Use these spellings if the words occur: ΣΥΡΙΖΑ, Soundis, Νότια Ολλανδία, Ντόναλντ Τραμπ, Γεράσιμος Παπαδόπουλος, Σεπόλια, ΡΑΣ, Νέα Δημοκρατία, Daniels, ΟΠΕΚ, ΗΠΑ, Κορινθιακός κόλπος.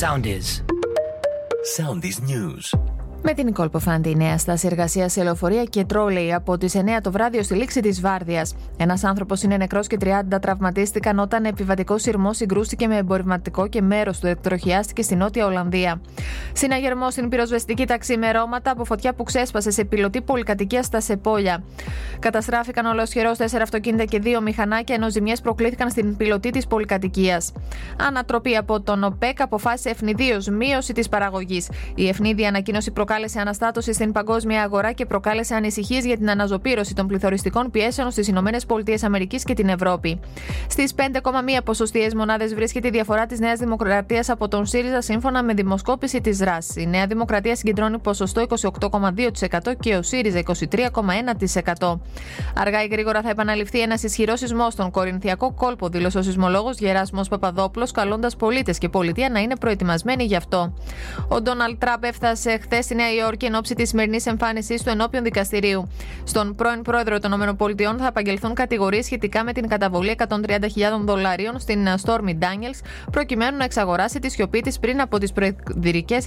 Soundis News. Με την κολποφάντη η νέα στάση εργασίας σε λεωφορεία και τρόλεϊ από τις 9 το βράδυ ως τη λήξη της βάρδιας. Ένας άνθρωπος είναι νεκρός και 30 τραυματίστηκαν όταν επιβατικό σειρμός συγκρούστηκε με εμπορευματικό και μέρος του εκτροχιάστηκε στη Νότια Ολλανδία. Συναγερμός στην πυροσβεστική τα ξημερώματα από φωτιά που ξέσπασε σε πιλωτή πολυκατοικία στα Σεπόλια. Καταστράφηκαν ολοσχερώς 4 αυτοκίνητα και 2 μηχανάκια, ενώ ζημιές προκλήθηκαν στην πιλωτή της πολυκατοικίας. Ανατροπή από τον ΟΠΕΚ αποφάσισε ευνηδίως μείωση της παραγωγής. Η ευνίδια ανακοίνωση προκάλεσε αναστάτωση στην παγκόσμια αγορά και προκάλεσε ανησυχίες για την αναζωπήρωση των πληθωριστικών πιέσεων στις ΗΠΑ και την Ευρώπη. Στις 5,1 ποσοστιαίες μονάδες βρίσκεται η διαφορά της Νέας Δημοκρατίας από τον ΣΥΡΙΖΑ σύμφωνα με δημοσκόπηση της ΡΑΣ. Η Νέα Δημοκρατία συγκεντρώνει ποσοστό 28,2% και ο ΣΥΡΙΖΑ 23,1%. Αργά ή γρήγορα θα επαναληφθεί ένας ισχυρός σεισμός στον Κορινθιακό κόλπο, δήλωσε ο σεισμολόγος Γεράσιμος Παπαδόπουλος, καλώντας πολίτες και πολιτεία να είναι προετοιμασμένοι γι' αυτό. Ο Ντόναλντ Τραμπ έφτασε χθες Νέα Υόρκη εν ώψη της σημερινής εμφάνισης του ενώπιον δικαστηρίου. Στον πρώην πρόεδρο των ΗΠΑ θα απαγγελθούν κατηγορίες σχετικά με την καταβολή $130,000 στην στόρμη Daniels, προκειμένου να εξαγοράσει τη σιωπή της πριν από τις προεδρικές